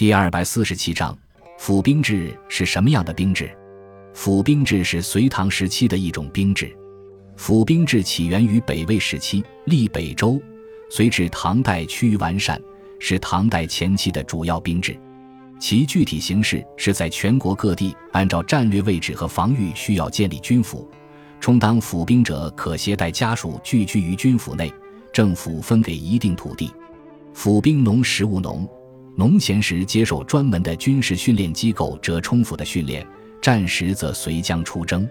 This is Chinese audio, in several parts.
第247章，府兵制是什么样的兵制？府兵制是隋唐时期的一种兵制。府兵制起源于北魏时期，立北周，隋至唐代趋于完善，是唐代前期的主要兵制。其具体形式是在全国各地按照战略位置和防御需要建立军府，充当府兵者可携带家属聚居于军府内，政府分给一定土地。府兵农时务农，农闲时接受专门的军事训练机构折冲府的训练，战时则随将出征。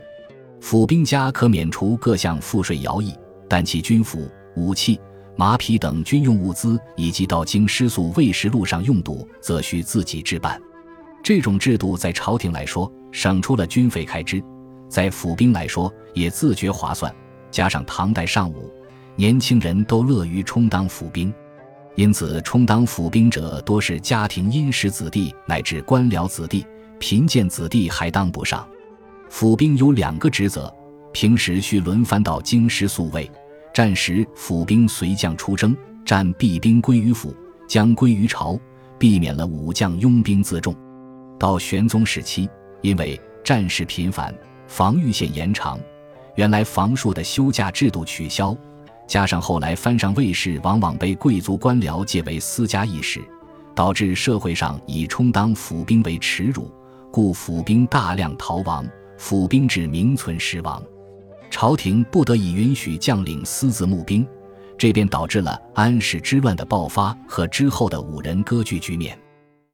府兵家可免除各项赋税徭役，但其军服、武器、马匹等军用物资以及到京师宿卫时路上用度则需自己置办。这种制度在朝廷来说省出了军费开支，在府兵来说也自觉划算，加上唐代尚武，年轻人都乐于充当府兵。因此充当府兵者多是家庭殷实子弟乃至官僚子弟，贫贱子弟还当不上。府兵有2个职责，平时需轮番到京师宿卫，战时府兵随将出征，战必兵归于府，将归于朝，避免了武将拥兵自重。到玄宗时期，因为战事频繁，防御线延长，原来防戍的休假制度取消，加上后来藩上卫士往往被贵族官僚借为私家义士，导致社会上以充当府兵为耻辱，故府兵大量逃亡，府兵制名存实亡。朝廷不得已允许将领私自募兵，这便导致了安史之乱的爆发和之后的5人割据局面。